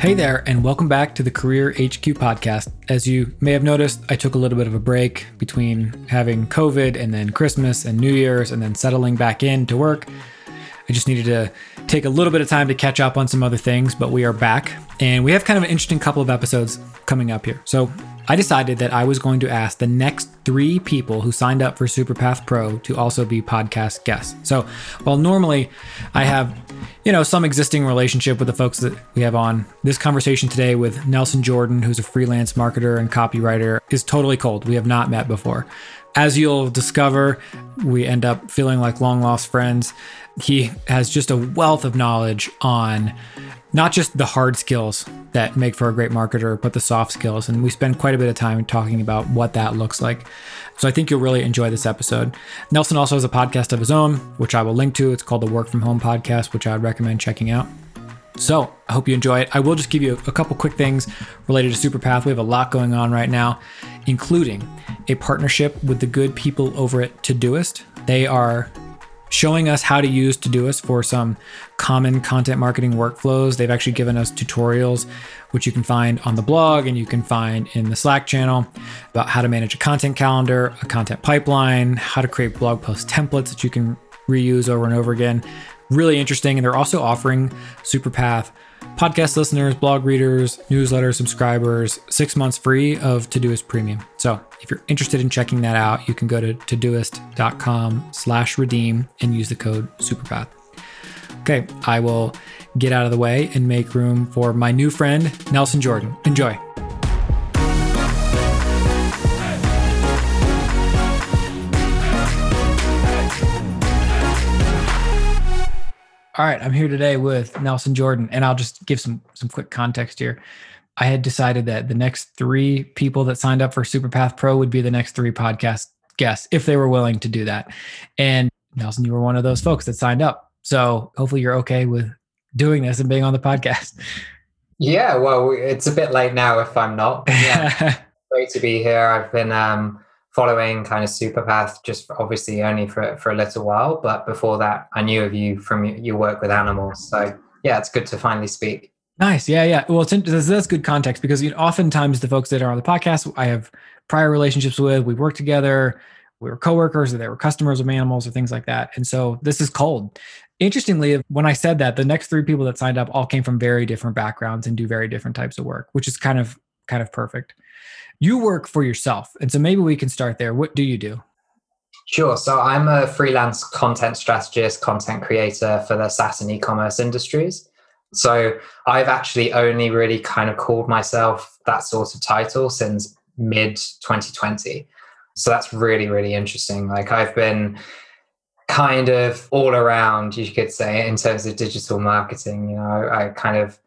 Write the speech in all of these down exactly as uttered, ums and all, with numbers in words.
Hey there, and welcome back to the Career H Q podcast. As you may have noticed, I took a little bit of a break between having COVID and then Christmas and New Year's and then settling back in to work. I just needed to take a little bit of time to catch up on some other things, but we are back. And we have kind of an interesting couple of episodes coming up here. So I decided that I was going to ask the next three people who signed up for Superpath Pro to also be podcast guests. So while normally I have, you know, some existing relationship with the folks that we have on, this conversation today with Nelson Jordan, who's a freelance marketer and copywriter, is totally cold. We have not met before. As you'll discover, we end up feeling like long lost friends. He has just a wealth of knowledge on not just the hard skills that make for a great marketer, but the soft skills. And we spend quite a bit of time talking about what that looks like. So I think you'll really enjoy this episode. Nelson also has a podcast of his own, which I will link to. It's called the Work From Home Podcast, which I would recommend checking out. So I hope you enjoy it. I will just give you a couple quick things related to Superpath. We have a lot going on right now, including a partnership with the good people over at Todoist. They are showing us how to use Todoist for some common content marketing workflows. They've actually given us tutorials, which you can find on the blog and you can find in the Slack channel, about how to manage a content calendar, a content pipeline, how to create blog post templates that you can reuse over and over again. Really interesting. And they're also offering Superpath podcast listeners, blog readers, newsletter subscribers, six months free of Todoist Premium. So if you're interested in checking that out, you can go to todoist.com slash redeem and use the code Superpath. Okay, I will get out of the way and make room for my new friend, Nelson Jordan. Enjoy. All right, I'm here today with Nelson Jordan, and I'll just give some some quick context here. I had decided that the next three people that signed up for Superpath Pro would be the next three podcast guests, if they were willing to do that. And Nelson, you were one of those folks that signed up. So hopefully you're okay with doing this and being on the podcast. Yeah, well, it's a bit late now if I'm not. Yeah, great to be here. I've been um, following kind of Superpath, just obviously only for for a little while, but before that I knew of you from your work with animals. So yeah, it's good to finally speak. Nice. Yeah. Yeah. Well, it's, that's good context, because you know, oftentimes the folks that are on the podcast, I have prior relationships with, we worked together, we were coworkers, or they were customers of animals or things like that. And so this is cold. Interestingly, when I said that, the next three people that signed up all came from very different backgrounds and do very different types of work, which is kind of, kind of perfect. You work for yourself, and so maybe we can start there. What do you do? Sure. So I'm a freelance content strategist, content creator for the SaaS and e-commerce industries. So I've actually only really kind of called myself that sort of title since mid twenty twenty. So that's really, really interesting. Like I've been kind of all around, you could say, in terms of digital marketing. You know, I kind of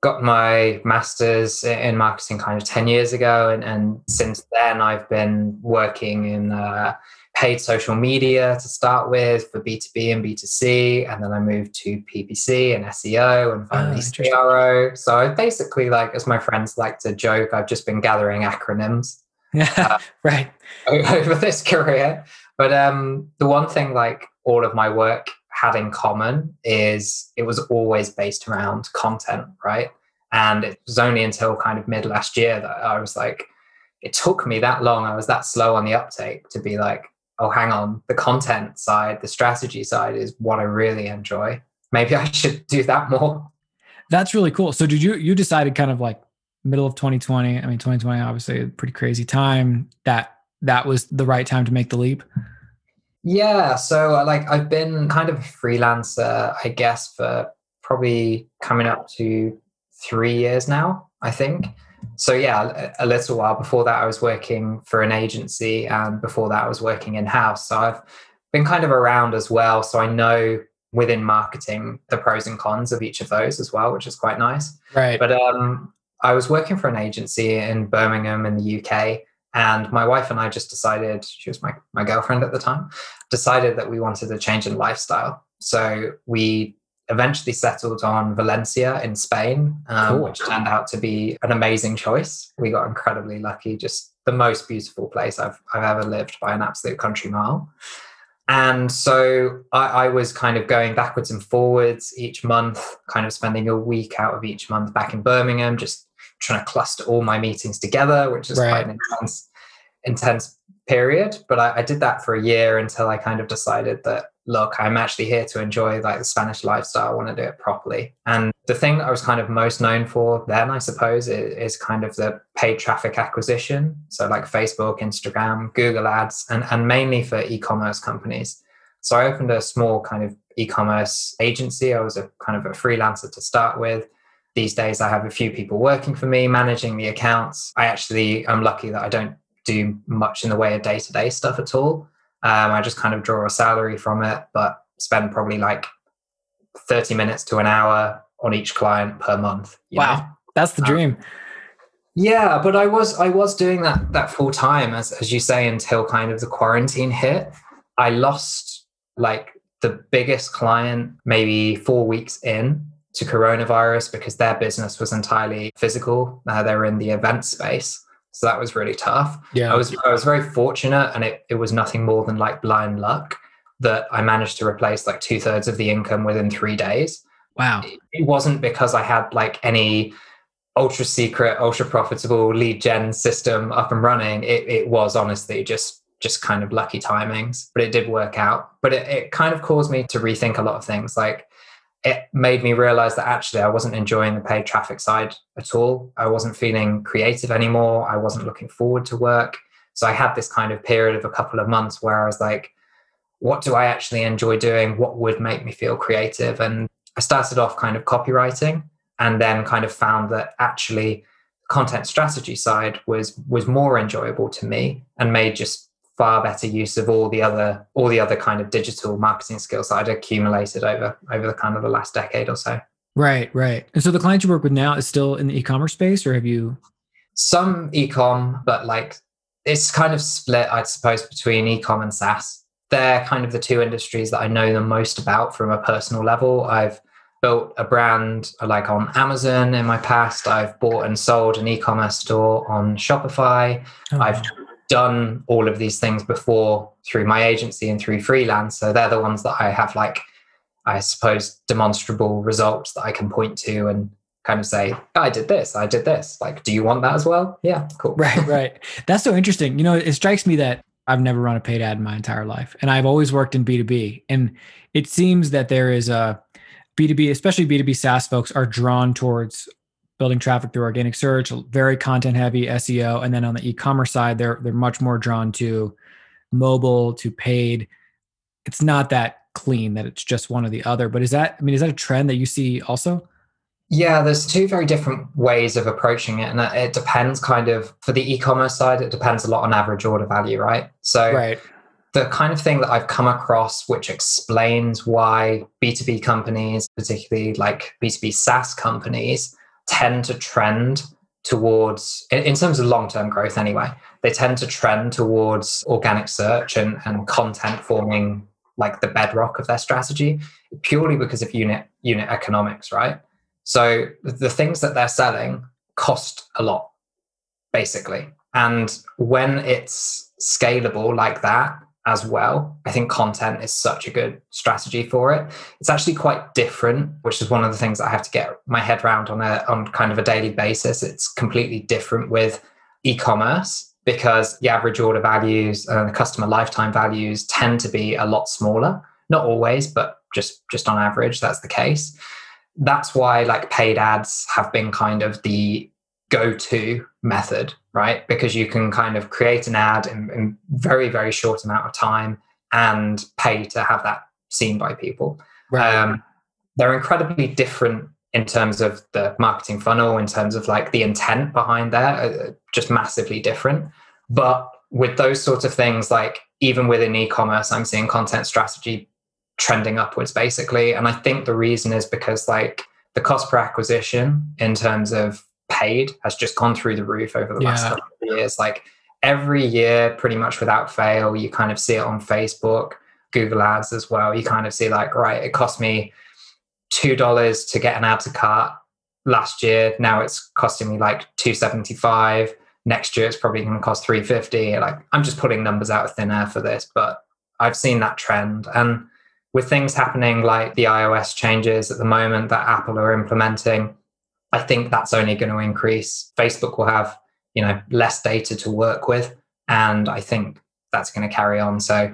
got my master's in marketing kind of ten years ago. And, and since then, I've been working in uh, paid social media to start with, for B two B and B two C. And then I moved to P P C and S E O and finally oh, C R O. So I've basically, like, as my friends like to joke, I've just been gathering acronyms. Yeah, uh, right. Over this career. But um, the one thing, like, all of my work had in common is it was always based around content, right? And it was only until kind of mid last year that I was like, it took me that long, I was that slow on the uptake to be like, oh, hang on, the content side, the strategy side is what I really enjoy. Maybe I should do that more. That's really cool. So did you, you decided kind of like middle of twenty twenty, I mean, twenty twenty, obviously a pretty crazy time, that that was the right time to make the leap? Yeah, so like I've been kind of a freelancer, I guess, for probably coming up to three years now, I think. So yeah, a little while before that, I was working for an agency, and before that, I was working in-house. So I've been kind of around as well. So I know within marketing the pros and cons of each of those as well, which is quite nice. Right. But um, I was working for an agency in Birmingham in the U K. And my wife and I just decided, she was my, my girlfriend at the time, decided that we wanted a change in lifestyle. So we eventually settled on Valencia in Spain, um, cool. which turned out to be an amazing choice. We got incredibly lucky, just the most beautiful place I've I've ever lived by an absolute country mile. And so I, I was kind of going backwards and forwards each month, kind of spending a week out of each month back in Birmingham, just trying to cluster all my meetings together, which is right. quite an intense, intense period. But I, I did that for a year until I kind of decided that, look, I'm actually here to enjoy like the Spanish lifestyle. I want to do it properly. And the thing that I was kind of most known for then, I suppose, is, is kind of the paid traffic acquisition. So like Facebook, Instagram, Google ads, and, and mainly for e-commerce companies. So I opened a small kind of e-commerce agency. I was a kind of a freelancer to start with. These days I have a few people working for me, managing the accounts. I actually, I'm lucky that I don't do much in the way of day-to-day stuff at all. Um, I just kind of draw a salary from it, but spend probably like thirty minutes to an hour on each client per month. Wow. Know? That's the dream. Um, yeah. But I was, I was doing that, that full time, as, as you say, until kind of the quarantine hit. I lost like the biggest client, maybe four weeks in to coronavirus, because their business was entirely physical. Uh, they were in the event space. So that was really tough. Yeah. I was I was very fortunate, and it, it was nothing more than like blind luck that I managed to replace like two thirds of the income within three days. Wow. It, it wasn't because I had like any ultra secret, ultra profitable lead gen system up and running. It it was honestly just just kind of lucky timings, but it did work out. But it, it kind of caused me to rethink a lot of things. Like it made me realize that actually I wasn't enjoying the paid traffic side at all. I wasn't feeling creative anymore. I wasn't looking forward to work. So I had this kind of period of a couple of months where I was like, what do I actually enjoy doing? What would make me feel creative? And I started off kind of copywriting, and then kind of found that actually content strategy side was, was more enjoyable to me, and made just far better use of all the other all the other kind of digital marketing skills that I'd accumulated over over the kind of the last decade or so. Right, right. And so the clients you work with now is still in the e-commerce space, or have you? Some e-com, but like it's kind of split, I suppose, between e-com and SaaS. They're kind of the two industries that I know the most about from a personal level. I've built a brand like on Amazon in my past. I've bought and sold an e-commerce store on Shopify. Oh, I've done all of these things before through my agency and through freelance. So they're the ones that I have like, I suppose, demonstrable results that I can point to and kind of say, oh, I did this, I did this. Like, do you want that as well? Yeah, cool. Right, right. That's so interesting. You know, it strikes me that I've never run a paid ad in my entire life, and I've always worked in B two B. And it seems that there is a B two B, especially B two B SaaS folks are drawn towards building traffic through organic search, very content heavy S E O. And then on the e-commerce side, they're, they're much more drawn to mobile, to paid. It's not that clean that it's just one or the other, but is that, I mean, is that a trend that you see also? Yeah, there's two very different ways of approaching it. And it depends kind of, for the e-commerce side, it depends a lot on average order value, right? So right. The kind of thing that I've come across, which explains why B two B companies, particularly like B two B SaaS companies, tend to trend towards, in terms of long-term growth anyway, they tend to trend towards organic search and, and content forming like the bedrock of their strategy, purely because of unit unit economics, right? So the things that they're selling cost a lot, basically. And when it's scalable like that as well, I think content is such a good strategy for it. It's actually quite different, which is one of the things I have to get my head around on a on kind of a daily basis. It's completely different with e-commerce, because the average order values and the customer lifetime values tend to be a lot smaller. Not always, but just, just on average, that's the case. That's why like paid ads have been kind of the go-to method, right? Because you can kind of create an ad in, in very, very short amount of time and pay to have that seen by people. Right. Um, they're incredibly different in terms of the marketing funnel, in terms of like the intent behind there, uh, just massively different. But with those sorts of things, like even within e-commerce, I'm seeing content strategy trending upwards basically. And I think the reason is because like the cost per acquisition in terms of paid has just gone through the roof over the yeah. last couple of years. Like every year, pretty much without fail, you kind of see it on Facebook, Google ads as well. You kind of see like, right, it cost me two dollars to get an ad to cart last year. Now it's costing me like two dollars and seventy-five cents. Next year, it's probably going to cost three dollars and fifty cents. Like I'm just putting numbers out of thin air for this, but I've seen that trend. And with things happening like the iOS changes at the moment that Apple are implementing, I think that's only going to increase. Facebook will have, you know, less data to work with. And I think that's going to carry on. So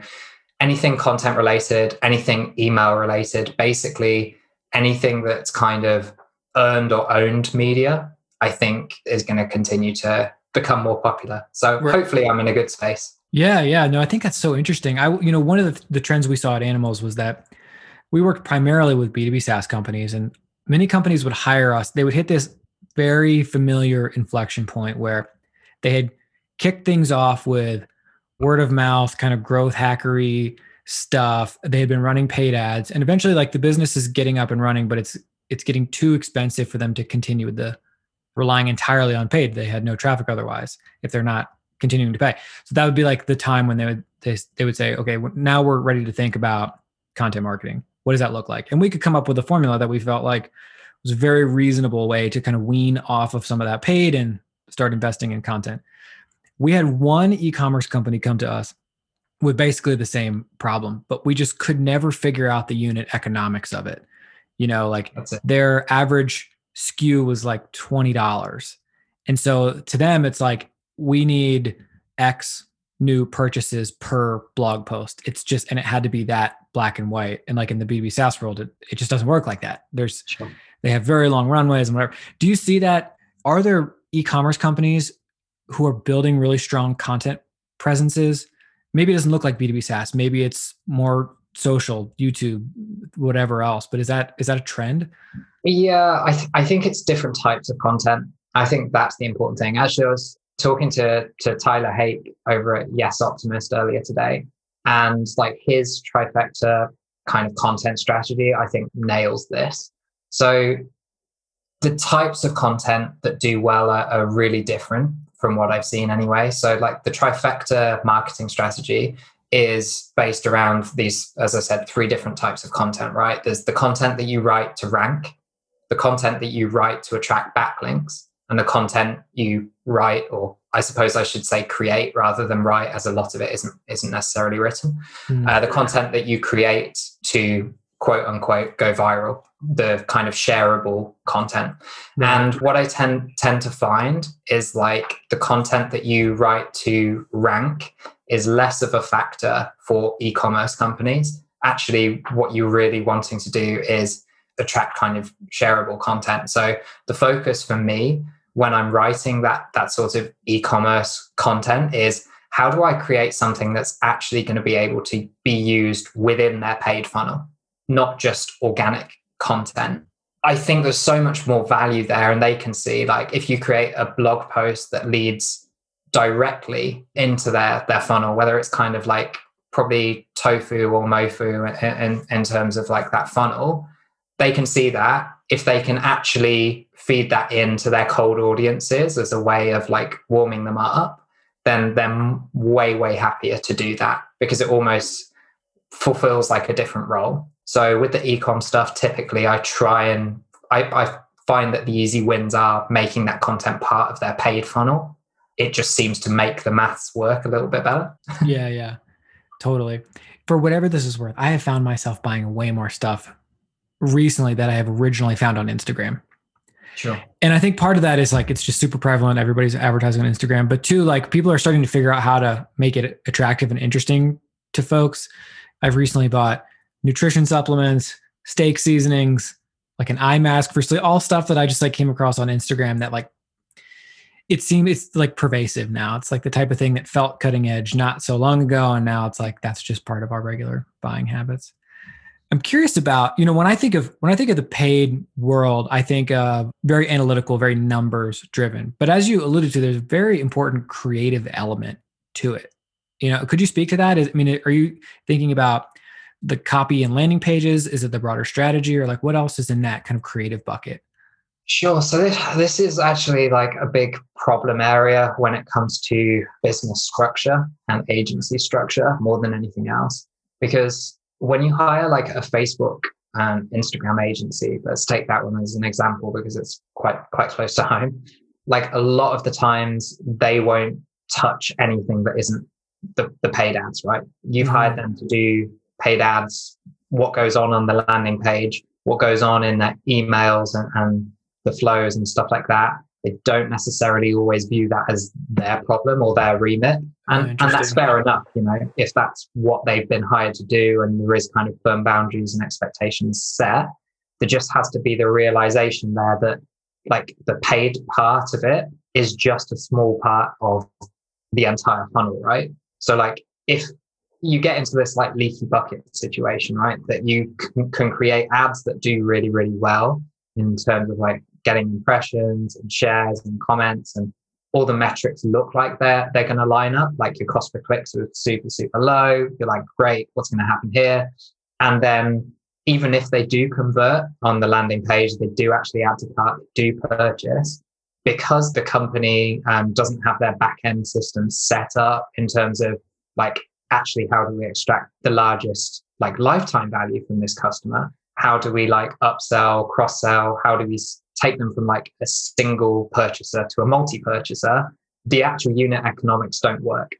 anything content related, anything email related, basically anything that's kind of earned or owned media, I think is going to continue to become more popular. So right. Hopefully I'm in a good space. Yeah. Yeah. No, I think that's so interesting. I, you know, one of the, the trends we saw at Animals was that we worked primarily with B two B SaaS companies, and many companies would hire us. They would hit this very familiar inflection point where they had kicked things off with word of mouth, kind of growth hackery stuff. They had been running paid ads, and eventually like the business is getting up and running, but it's, it's getting too expensive for them to continue with the relying entirely on paid. They had no traffic otherwise if they're not continuing to pay. So that would be like the time when they would, they, they would say, okay, now we're ready to think about content marketing. What does that look like? And we could come up with a formula that we felt like was a very reasonable way to kind of wean off of some of that paid and start investing in content. We had one e-commerce company come to us with basically the same problem, but we just could never figure out the unit economics of it. You know, like their average S K U was like twenty dollars. And so to them, it's like, we need X new purchases per blog post. It's just, and it had to be that black and white. And like in the B two B SaaS world, it, it just doesn't work like that. There's, sure. They have very long runways and whatever. Do you see that? Are there e-commerce companies who are building really strong content presences? Maybe it doesn't look like B two B SaaS. Maybe it's more social, YouTube, whatever else. But is that, is that a trend? Yeah, I, th- I think it's different types of content. I think that's the important thing. Actually, I was talking to, to Tyler Hape over at Yes Optimist earlier today, and like his trifecta kind of content strategy, I think nails this. So the types of content that do well are, are really different from what I've seen anyway. So like the trifecta marketing strategy is based around these, as I said, three different types of content, right? There's the content that you write to rank, the content that you write to attract backlinks, and the content you write, or I suppose I should say create rather than write, as a lot of it isn't isn't necessarily written. Mm. Uh, the content that you create to quote unquote go viral, the kind of shareable content. Mm. And what I tend tend to find is like the content that you write to rank is less of a factor for e-commerce companies. Actually, what you're really wanting to do is attract kind of shareable content. So the focus for me when I'm writing that that sort of e-commerce content is, how do I create something that's actually going to be able to be used within their paid funnel, not just organic content? I think there's so much more value there, and they can see, like, if you create a blog post that leads directly into their, their funnel, whether it's kind of like probably tofu or mofu in, in, in terms of like that funnel, they can see that. If they can actually feed that into their cold audiences as a way of like warming them up, then they're way, way happier to do that, because it almost fulfills like a different role. So with the e-com stuff, typically I try and I, I find that the easy wins are making that content part of their paid funnel. It just seems to make the maths work a little bit better. Yeah, yeah, totally. For whatever this is worth, I have found myself buying way more stuff recently that I have originally found on Instagram. Sure. And I think part of that is like, it's just super prevalent. Everybody's advertising on Instagram, but two, like people are starting to figure out how to make it attractive and interesting to folks. I've recently bought nutrition supplements, steak seasonings, like an eye mask for sleep, all stuff that I just like came across on Instagram that like, it seems it's like pervasive now. It's like the type of thing that felt cutting edge not so long ago. And now it's like, that's just part of our regular buying habits. I'm curious about, you know, when I think of, when I think of the paid world, I think uh, very analytical, very numbers driven, but as you alluded to, there's a very important creative element to it. You know, could you speak to that? Is, I mean, are you thinking about the copy and landing pages? Is it the broader strategy, or like what else is in that kind of creative bucket? Sure. So this, this is actually like a big problem area when it comes to business structure and agency structure more than anything else, because when you hire like a Facebook and Instagram agency, let's take that one as an example because it's quite quite close to home. Like a lot of the times they won't touch anything that isn't the, the paid ads, right? You've hired them to do paid ads, what goes on on the landing page, what goes on in their emails and, and the flows and stuff like that. They don't necessarily always view that as their problem or their remit. And, oh, and that's fair enough, you know, if that's what they've been hired to do and there is kind of firm boundaries and expectations set, there just has to be the realization there that like the paid part of it is just a small part of the entire funnel, right? So like if you get into this like leaky bucket situation, right, that you c- can create ads that do really, really well in terms of like getting impressions and shares and comments and all the metrics look like they're, they're going to line up, like your cost per clicks are super, super low. You're like, great, what's going to happen here? And then even if they do convert on the landing page, they do actually add to cart, do purchase, because the company um, doesn't have their back-end system set up in terms of like, actually, how do we extract the largest like lifetime value from this customer? How do we like upsell, cross-sell? How do we take them from like a single purchaser to a multi-purchaser? The actual unit economics don't work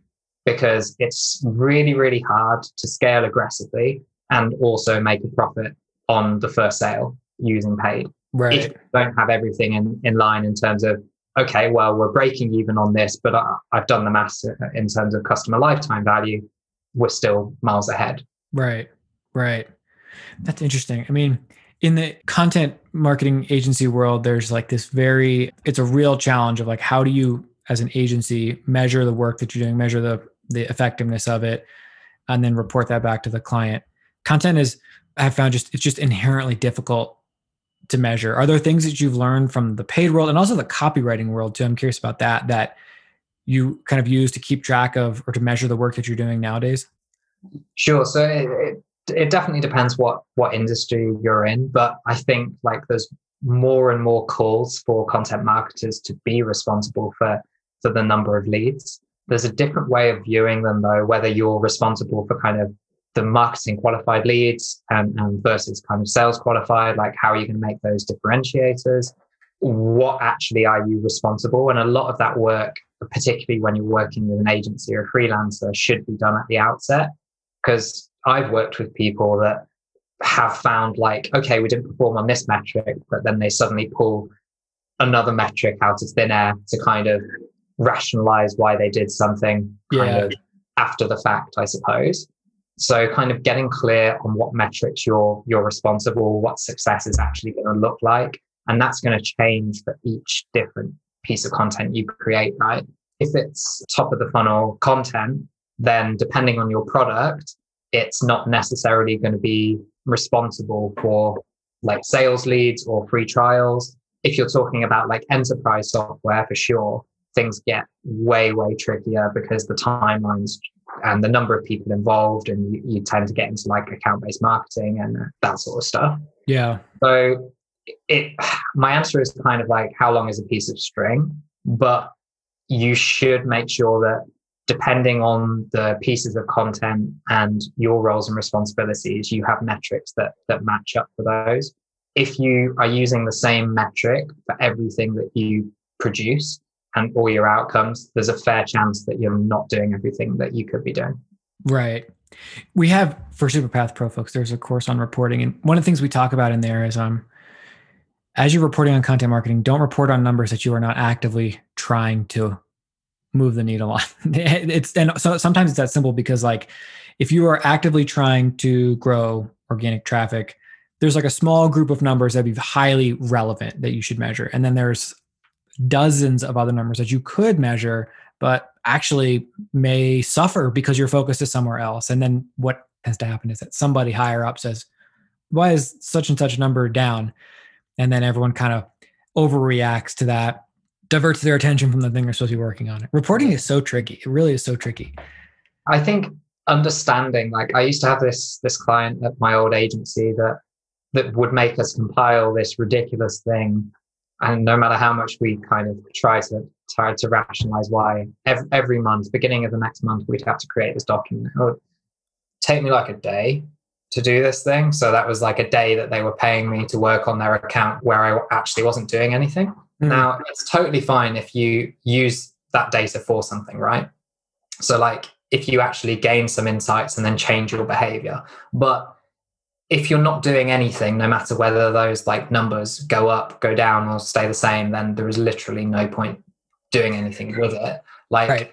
because it's really, really hard to scale aggressively and also make a profit on the first sale using paid. Right. If you don't have everything in, in line in terms of, okay, well, we're breaking even on this, but I, I've done the math in terms of customer lifetime value, we're still miles ahead. Right, right. That's interesting. I mean, in the content marketing agency world, there's like this very, it's a real challenge of like, how do you, as an agency, measure the work that you're doing, measure the the effectiveness of it, and then report that back to the client. Content is, I found just, it's just inherently difficult to measure. Are there things that you've learned from the paid world and also the copywriting world too? I'm curious about that, that you kind of use to keep track of or to measure the work that you're doing nowadays? Sure. So it, it, it definitely depends what, what industry you're in, but I think like there's more and more calls for content marketers to be responsible for, for the number of leads. There's a different way of viewing them though, whether you're responsible for kind of the marketing qualified leads and, and versus kind of sales qualified, like how are you going to make those differentiators? What actually are you responsible? And a lot of that work, particularly when you're working with an agency or a freelancer, should be done at the outset. Because I've worked with people that have found like, okay, we didn't perform on this metric, but then they suddenly pull another metric out of thin air to kind of rationalize why they did something kind yeah. of after the fact, I suppose. So kind of getting clear on what metrics you're you're responsible, what success is actually going to look like. And that's going to change for each different piece of content you create, right? If it's top of the funnel content, then depending on your product, it's not necessarily going to be responsible for like sales leads or free trials. If you're talking about like enterprise software, for sure, things get way, way trickier because the timelines and the number of people involved, and you, you tend to get into like account-based marketing and that sort of stuff. Yeah. So it, my answer is kind of like, how long is a piece of string? But you should make sure that depending on the pieces of content and your roles and responsibilities, you have metrics that that match up for those. If you are using the same metric for everything that you produce and all your outcomes, there's a fair chance that you're not doing everything that you could be doing. Right. We have, for Superpath Pro folks, there's a course on reporting. And one of the things we talk about in there is, um, as you're reporting on content marketing, don't report on numbers that you are not actively trying to move the needle on. It's, and so sometimes it's that simple, because like, if you are actively trying to grow organic traffic, there's like a small group of numbers that'd be highly relevant that you should measure. And then there's dozens of other numbers that you could measure, but actually may suffer because your focus is somewhere else. And then what has to happen is that somebody higher up says, why is such and such number down? And then everyone kind of overreacts to that, diverts their attention from the thing they're supposed to be working on. Reporting is so tricky. It really is so tricky. I think understanding, like I used to have this, this client at my old agency that, that would make us compile this ridiculous thing. And no matter how much we kind of try to try to rationalize why, every, every month, beginning of the next month, we'd have to create this document. It would take me like a day to do this thing. So that was like a day that they were paying me to work on their account where I actually wasn't doing anything. Mm-hmm. Now, it's totally fine if you use that data for something, right? So like if you actually gain some insights and then change your behavior. But if you're not doing anything, no matter whether those like numbers go up, go down, or stay the same, then there is literally no point doing anything with it. Like right.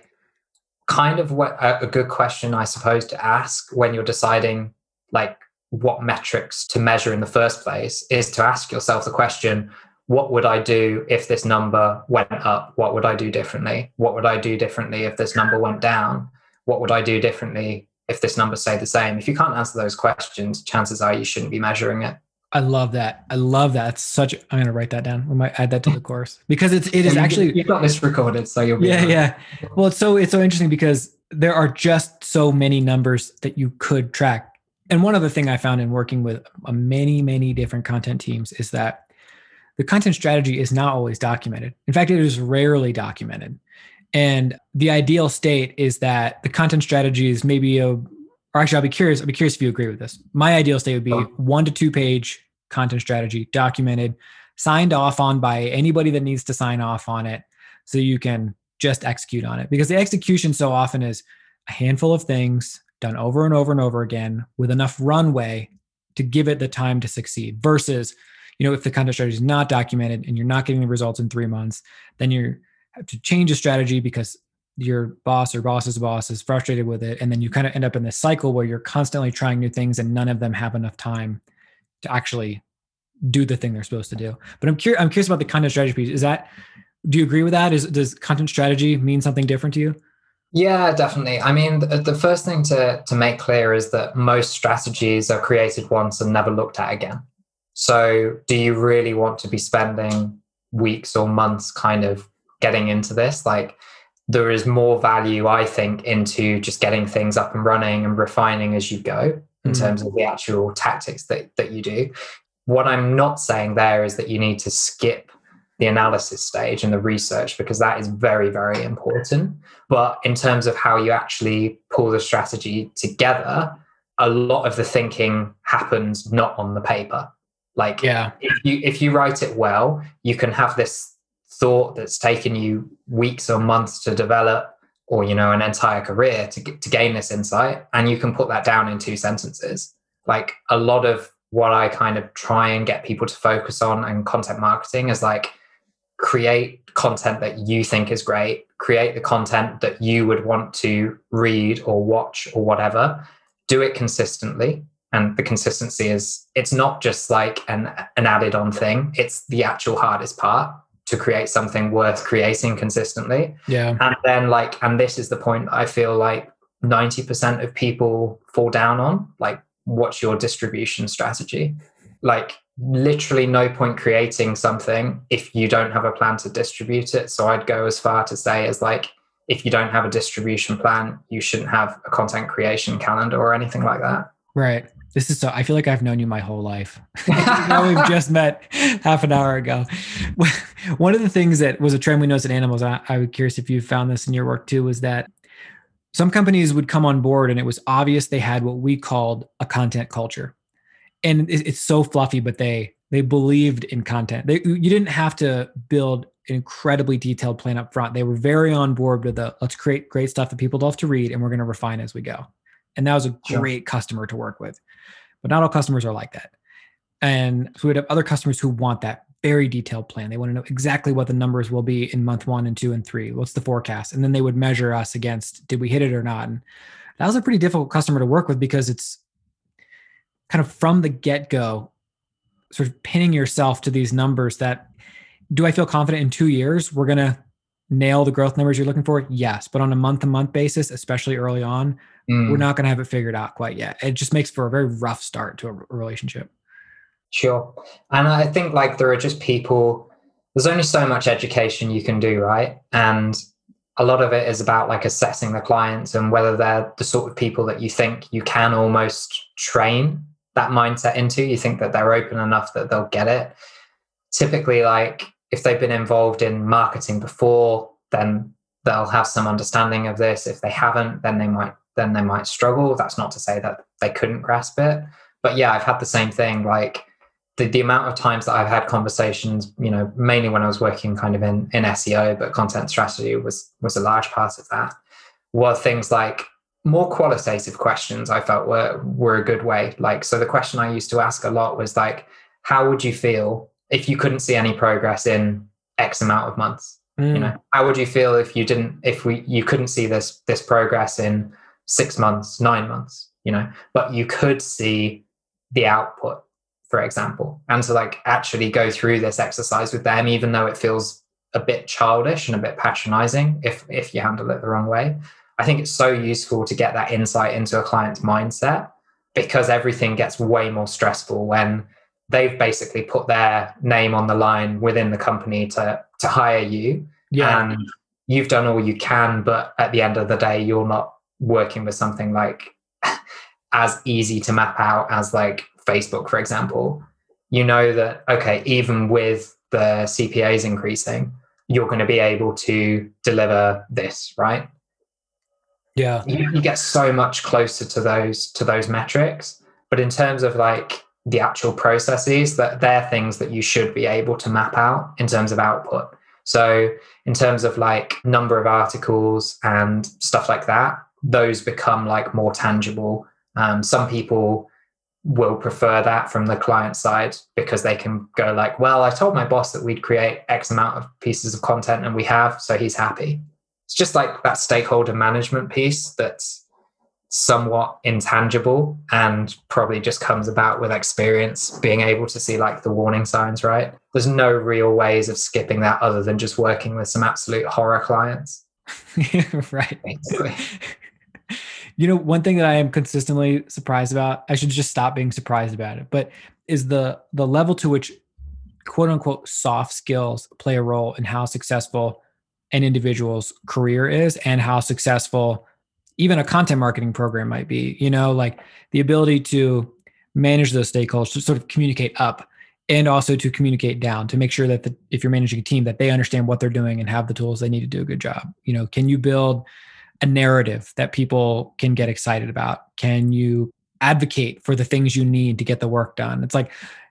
kind of what a, a good question, I suppose, to ask when you're deciding like what metrics to measure in the first place is to ask yourself the question, what would I do if this number went up? What would I do differently? What would I do differently if this number went down? What would I do differently if this number stayed the same? If you can't answer those questions, chances are you shouldn't be measuring it. I love that. I love that. It's such, I'm going to write that down. We might add that to the course because it's, it is actually, you've got this recorded. So you'll be, yeah, fine. yeah. Well, it's so, it's so interesting because there are just so many numbers that you could track. And one other thing I found in working with many, many different content teams is that the content strategy is not always documented. In fact, it is rarely documented. And the ideal state is that the content strategy is maybe a, or actually I'll be curious, I'll be curious if you agree with this. My ideal state would be one to two page content strategy documented, signed off on by anybody that needs to sign off on it. So you can just execute on it, because the execution so often is a handful of things done over and over and over again with enough runway to give it the time to succeed versus, you know, if the content strategy is not documented and you're not getting the results in three months, then you're to change a strategy because your boss or boss's boss is frustrated with it. And then you kind of end up in this cycle where you're constantly trying new things and none of them have enough time to actually do the thing they're supposed to do. But I'm curious, I'm curious about the content strategy piece. Is that, do you agree with that? Is, does content strategy mean something different to you? Yeah, definitely. I mean, the, the first thing to, to make clear is that most strategies are created once and never looked at again. So do you really want to be spending weeks or months kind of getting into this? Like, there is more value, I think, into just getting things up and running and refining as you go in mm. terms of the actual tactics that, that you do. What I'm not saying there is that you need to skip the analysis stage and the research, because that is very, very important. But in terms of how you actually pull the strategy together, a lot of the thinking happens not on the paper. Like, yeah. if you if you write it well, you can have this thought that's taken you weeks or months to develop, or, you know, an entire career to to gain this insight. And you can put that down in two sentences. Like, a lot of what I kind of try and get people to focus on in content marketing is like, create content that you think is great, create the content that you would want to read or watch or whatever, do it consistently. And the consistency is, it's not just like an, an added on thing. It's the actual hardest part, to create something worth creating consistently. Yeah. And then like, and this is the point I feel like ninety percent of people fall down on, like, what's your distribution strategy? Like, literally no point creating something if you don't have a plan to distribute it. So I'd go as far to say as like, if you don't have a distribution plan, you shouldn't have a content creation calendar or anything like that. Right. This is so, I feel like I've known you my whole life. Now we've just met half an hour ago. One of the things that was a trend we noticed at Animals, I, I was curious if you found this in your work too, was that some companies would come on board and it was obvious they had what we called a content culture. And it, it's so fluffy, but they they believed in content. They, you didn't have to build an incredibly detailed plan up front. They were very on board with the, let's create great stuff that people love to read and we're going to refine as we go. And that was a great customer to work with. But not all customers are like that. And so we would have other customers who want that very detailed plan. They want to know exactly what the numbers will be in month one and two and three. What's the forecast? And then they would measure us against, did we hit it or not? And that was a pretty difficult customer to work with, because it's kind of from the get-go, sort of pinning yourself to these numbers that, do I feel confident in two years we're going to nail the growth numbers you're looking for? Yes. But on a month-to-month basis, especially early on, mm. we're not going to have it figured out quite yet. It just makes for a very rough start to a relationship. Sure. And I think like there are just people, there's only so much education you can do, right? And a lot of it is about like assessing the clients and whether they're the sort of people that you think you can almost train that mindset into. You think that they're open enough that they'll get it. Typically, like if they've been involved in marketing before, then they'll have some understanding of this. If they haven't, then they might, then they might struggle. That's not to say that they couldn't grasp it. But yeah, I've had the same thing. Like the, the amount of times that I've had conversations, you know, mainly when I was working kind of in, in S E O, but content strategy was, was a large part of that, were things like, more qualitative questions I felt were were a good way. Like, so the question I used to ask a lot was like, how would you feel if you couldn't see any progress in X amount of months? Mm. You know, how would you feel if you didn't, if we, you couldn't see this, this progress in six months, nine months, you know, but you could see the output, for example. And to like actually go through this exercise with them, even though it feels a bit childish and a bit patronizing if, if you handle it the wrong way. I think it's so useful to get that insight into a client's mindset, because everything gets way more stressful when they've basically put their name on the line within the company to, to hire you. Yeah. And you've done all you can, but at the end of the day, you're not working with something like as easy to map out as like Facebook, for example. You know that, okay, even with the C P As increasing, you're going to be able to deliver this, right? Yeah. You, you get so much closer to those, to those metrics. But in terms of like the actual processes, that they're things that you should be able to map out in terms of output. So in terms of like number of articles and stuff like that, those become like more tangible. Um, some people will prefer that from the client side, because they can go like, well, I told my boss that we'd create X amount of pieces of content, and we have, so he's happy. It's just like that stakeholder management piece that's somewhat intangible and probably just comes about with experience, being able to see like the warning signs, right? There's no real ways of skipping that other than just working with some absolute horror clients. Right. Basically. You know, one thing that I am consistently surprised about, I should just stop being surprised about it, but is the the level to which quote unquote soft skills play a role in how successful an individual's career is, and how successful even a content marketing program might be. You know, like the ability to manage those stakeholders, to sort of communicate up and also to communicate down, to make sure that the, if you're managing a team, that they understand what they're doing and have the tools they need to do a good job. You know, can you build a narrative that people can get excited about? Can you advocate for the things you need to get the work done? It's like,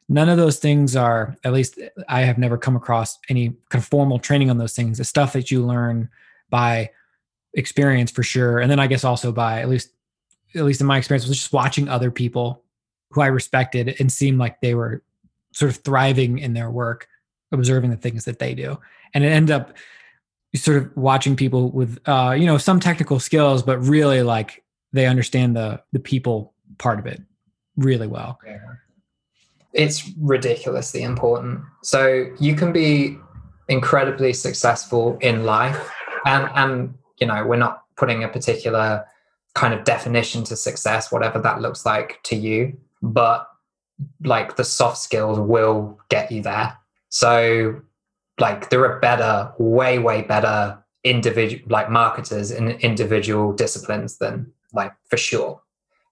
none of those things are, at least I have never come across any kind of formal training on those things. It's stuff that you learn by experience for sure. And then I guess also by, at least, at least in my experience, was just watching other people who I respected and seemed like they were sort of thriving in their work, observing the things that they do. And it ended up sort of watching people with, uh, you know, some technical skills, but really like they understand the, the people part of it really well. Yeah. It's ridiculously important. So you can be incredibly successful in life, and, and, you know, we're not putting a particular kind of definition to success, whatever that looks like to you, but like the soft skills will get you there. So like there are better, way, way better individual, like marketers in individual disciplines than, like, for sure.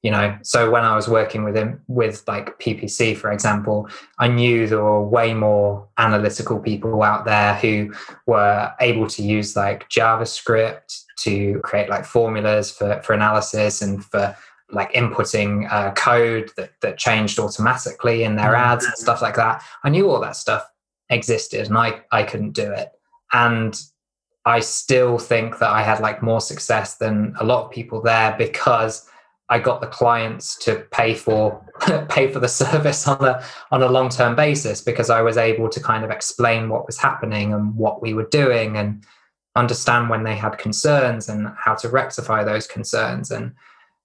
You know, so when I was working with him with like P P C, for example, I knew there were way more analytical people out there who were able to use like JavaScript to create like formulas for, for analysis and for like inputting uh, code that, that changed automatically in their ads and stuff like that. I knew all that stuff existed, and I, I couldn't do it. And I still think that I had like more success than a lot of people there, because I got the clients to pay for pay for the service on a on a long-term basis, because I was able to kind of explain what was happening and what we were doing, and understand when they had concerns and how to rectify those concerns, and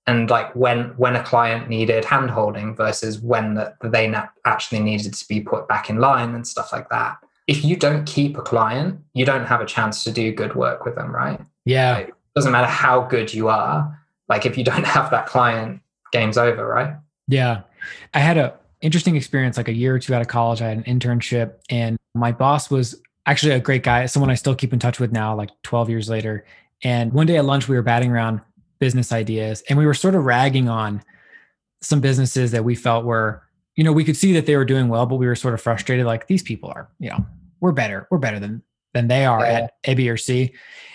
and like when when a client needed handholding versus when the, they actually needed to be put back in line and stuff like that. If you don't keep a client, you don't have a chance to do good work with them, right? Yeah. It doesn't matter how good you are. Like if you don't have that client, game's over, right? Yeah. I had a interesting experience like a year or two out of college. I had an internship, and my boss was actually a great guy, someone I still keep in touch with now, like twelve years later. And one day at lunch, we were batting around business ideas, and we were sort of ragging on some businesses that we felt were, you know, we could see that they were doing well, but we were sort of frustrated. Like, these people are, you know, we're better, we're better than, than they are yeah. at A, B, or C.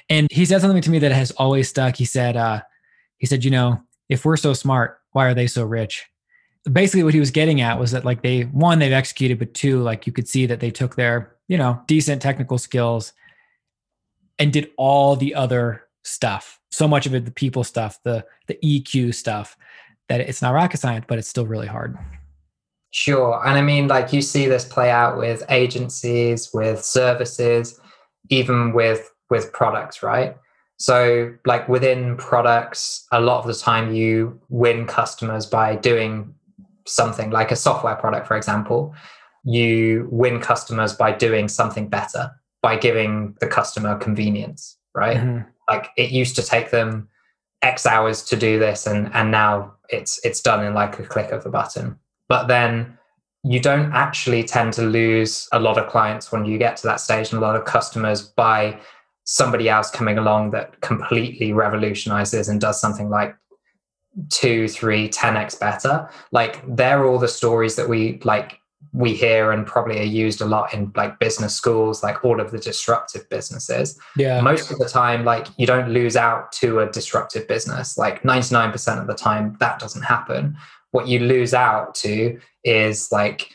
And he said something to me that has always stuck. He said, uh, He said, you know, if we're so smart, why are they so rich? Basically what he was getting at was that, like, they, one, they've executed, but two, like, you could see that they took their, you know, decent technical skills and did all the other stuff so much of it, the people stuff, the the E Q stuff, that it's not rocket science, but it's still really hard. Sure. And I mean, like, you see this play out with agencies, with services, even with with products, right? So like within products, a lot of the time you win customers by doing something like a software product, for example. You win customers by doing something better, by giving the customer convenience, right? Mm-hmm. Like it used to take them X hours to do this, and and now it's it's done in like a click of a button. But then you don't actually tend to lose a lot of clients when you get to that stage, and a lot of customers, by somebody else coming along that completely revolutionizes and does something like two, three, ten X better. Like they're all the stories that we like we hear and probably are used a lot in like business schools, like all of the disruptive businesses. Yeah. Most of the time, like you don't lose out to a disruptive business. Like ninety-nine percent of the time that doesn't happen. What you lose out to is like,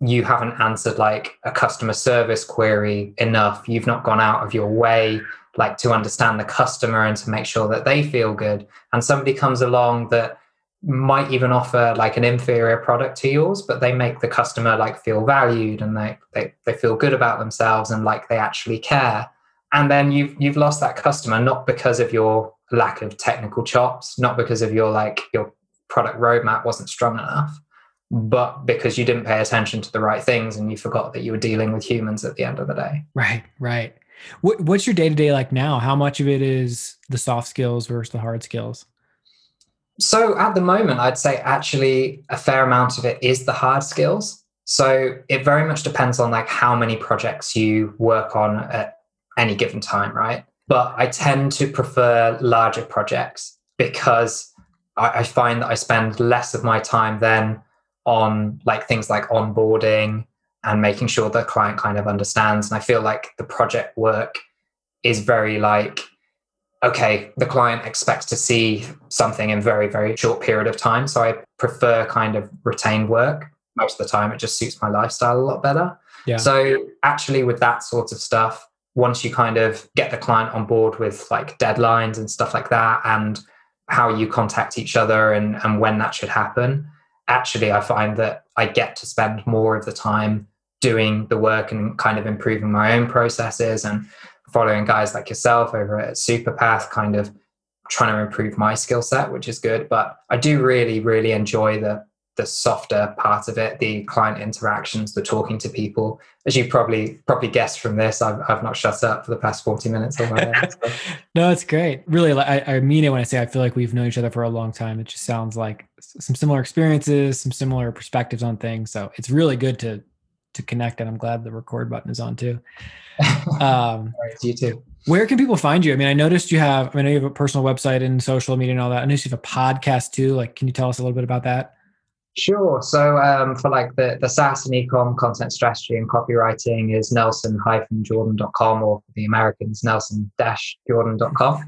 you haven't answered like a customer service query enough. You've not gone out of your way, like to understand the customer and to make sure that they feel good. And somebody comes along that might even offer like an inferior product to yours, but they make the customer like feel valued, and they they, they feel good about themselves, and like they actually care. And then you've, you've lost that customer, not because of your lack of technical chops, not because of your like your product roadmap wasn't strong enough, but because you didn't pay attention to the right things and you forgot that you were dealing with humans at the end of the day. Right, right. What, what's your day-to-day like now? How much of it is the soft skills versus the hard skills? So at the moment, I'd say actually a fair amount of it is the hard skills. So it very much depends on like how many projects you work on at any given time, right? But I tend to prefer larger projects because I, I find that I spend less of my time then on like things like onboarding and making sure the client kind of understands. And I feel like the project work is very like, okay, the client expects to see something in a very, very short period of time. So I prefer kind of retained work. Most of the time, it just suits my lifestyle a lot better. Yeah. So actually with that sort of stuff, once you kind of get the client on board with like deadlines and stuff like that, and how you contact each other and, and when that should happen, actually, I find that I get to spend more of the time doing the work and kind of improving my own processes and following guys like yourself over at Superpath, kind of trying to improve my skill set, which is good. But I do really, really enjoy the the softer part of it, the client interactions, the talking to people. As you probably probably guessed from this, I've I've not shut up for the past forty minutes. Or that, so. No, it's great. Really, I, I mean it when I say I feel like we've known each other for a long time. It just sounds like some similar experiences, some similar perspectives on things. So it's really good to to connect, and I'm glad the record button is on too. Um, you too. Where can people find you? I mean, I noticed you have, I mean, you have a personal website and social media and all that. I noticed you have a podcast too. Like, can you tell us a little bit about that? Sure. So um, for like the, the SaaS and e-com content strategy and copywriting is nelson dash jordan dot com, or for the Americans, nelson dash jordan dot com.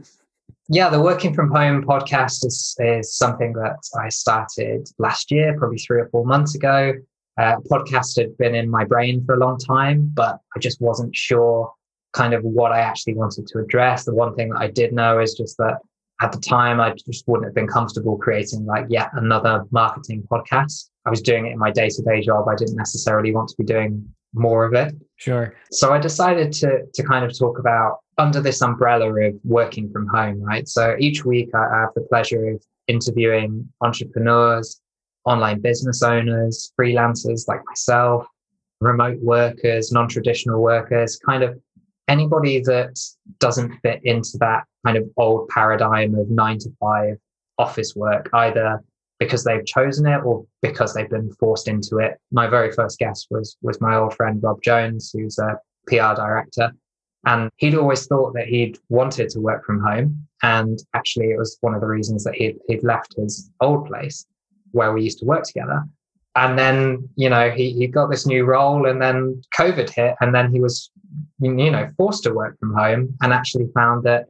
Yeah, the Working From Home podcast is, is something that I started last year, probably three or four months ago. Uh, podcast had been in my brain for a long time, but I just wasn't sure kind of what I actually wanted to address. The one thing that I did know is just that at the time, I just wouldn't have been comfortable creating like yet another marketing podcast. I was doing it in my day-to-day job. I didn't necessarily want to be doing more of it. Sure. So I decided to to kind of talk about under this umbrella of working from home, right? So each week I have the pleasure of interviewing entrepreneurs, online business owners, freelancers like myself, remote workers, non-traditional workers, kind of anybody that doesn't fit into that kind of old paradigm of nine to five office work, either because they've chosen it or because they've been forced into it. My very first guest was was my old friend, Rob Jones, who's a P R director. And he'd always thought that he'd wanted to work from home. And actually, it was one of the reasons that he'd, he'd left his old place where we used to work together. And then, you know, he, he got this new role, and then COVID hit, and then he was, you know, forced to work from home, and actually found that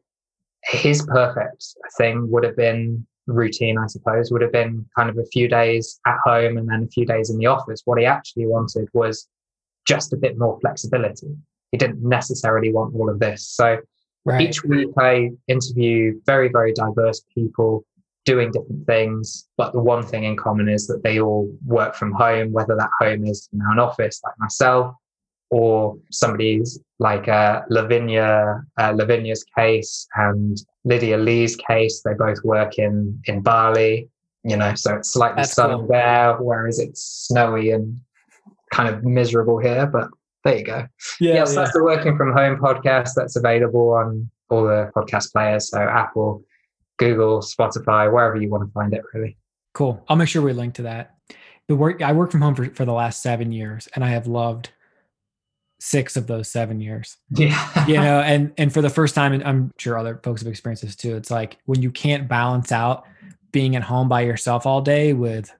his perfect thing would have been routine, I suppose, would have been kind of a few days at home and then a few days in the office. What he actually wanted was just a bit more flexibility. He didn't necessarily want all of this. So Right. Each week I interview very, very diverse people doing different things, but the one thing in common is that they all work from home, whether that home is you know, an office like myself or somebody's like uh, Lavinia, uh, Lavinia's case and Lydia Lee's case. They both work in, in Bali, you know, so it's slightly That's sunny cool. there, whereas it's snowy and kind of miserable here, but there you go. Yeah, yes, yeah. That's the Working From Home podcast that's available on all the podcast players. So Apple, Google, Spotify, wherever you want to find it, really. Cool. I'll make sure we link to that. The work I worked from home for, for the last seven years, and I have loved six of those seven years. Yeah. You know, and, and for the first time, and I'm sure other folks have experienced this too, it's like when you can't balance out being at home by yourself all day with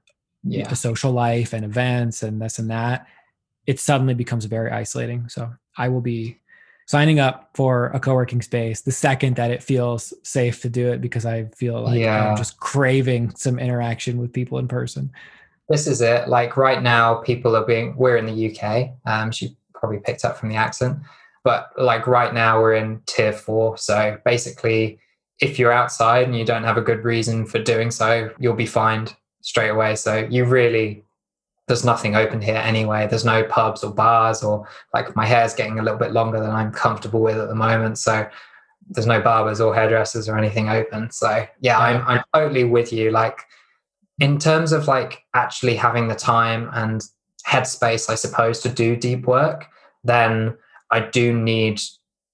yeah. the social life and events and this and that, it suddenly becomes very isolating. So I will be signing up for a co-working space the second that it feels safe to do it, because I feel like yeah. I'm just craving some interaction with people in person. This is it. Like right now, people are being, we're in the U K. Um, she probably picked up from the accent, but like right now we're in tier four. So basically if you're outside and you don't have a good reason for doing so, you'll be fined straight away. So you really... There's nothing open here anyway. There's no pubs or bars, or like my hair's getting a little bit longer than I'm comfortable with at the moment. So there's no barbers or hairdressers or anything open. So yeah, I'm I'm totally with you. Like in terms of like actually having the time and headspace, I suppose, to do deep work, then I do need,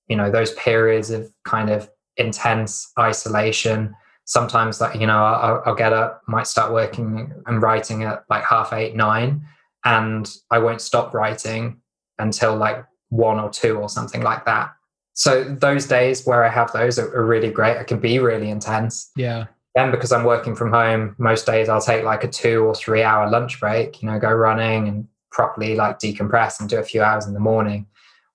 you know, those periods of kind of intense isolation. Sometimes that, you know, I'll, I'll get up, might start working and writing at like half eight, nine, and I won't stop writing until like one or two or something like that. So those days where I have those are, are really great. I can be really intense. Yeah. Then because I'm working from home, most days I'll take like a two or three hour lunch break, you know, go running and properly like decompress and do a few hours in the morning.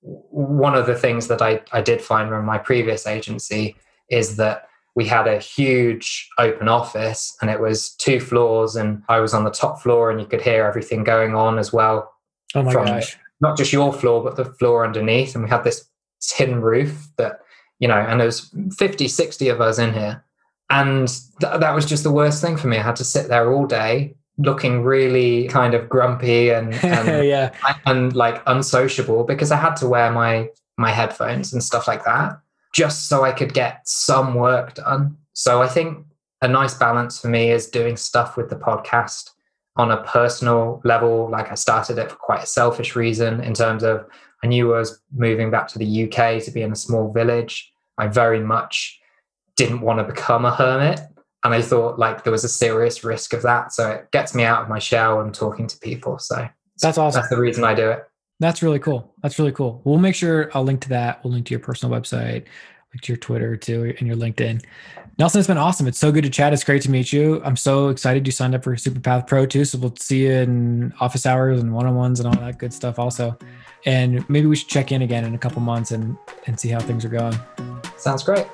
One of the things that I, I did find from my previous agency is that we had a huge open office and it was two floors and I was on the top floor and you could hear everything going on as well. Oh my from gosh. Not just your floor, but the floor underneath. And we had this tin roof that, you know, and there was fifty, sixty of us in here. And th- that was just the worst thing for me. I had to sit there all day looking really kind of grumpy and, and, yeah. and like unsociable, because I had to wear my, my headphones and stuff like that, just so I could get some work done. So I think a nice balance for me is doing stuff with the podcast on a personal level. Like I started it for quite a selfish reason, in terms of I knew I was moving back to the U K to be in a small village. I very much didn't want to become a hermit. And I thought like there was a serious risk of that. So it gets me out of my shell and talking to people. So that's awesome. That's the reason I do it. That's really cool. That's really cool. We'll make sure I'll link to that. We'll link to your personal website, link to your Twitter too, and your LinkedIn. Nelson, it's been awesome. It's so good to chat. It's great to meet you. I'm so excited you signed up for Superpath Pro too. So we'll see you in office hours and one-on-ones and all that good stuff also. And maybe we should check in again in a couple months and, and see how things are going. Sounds great.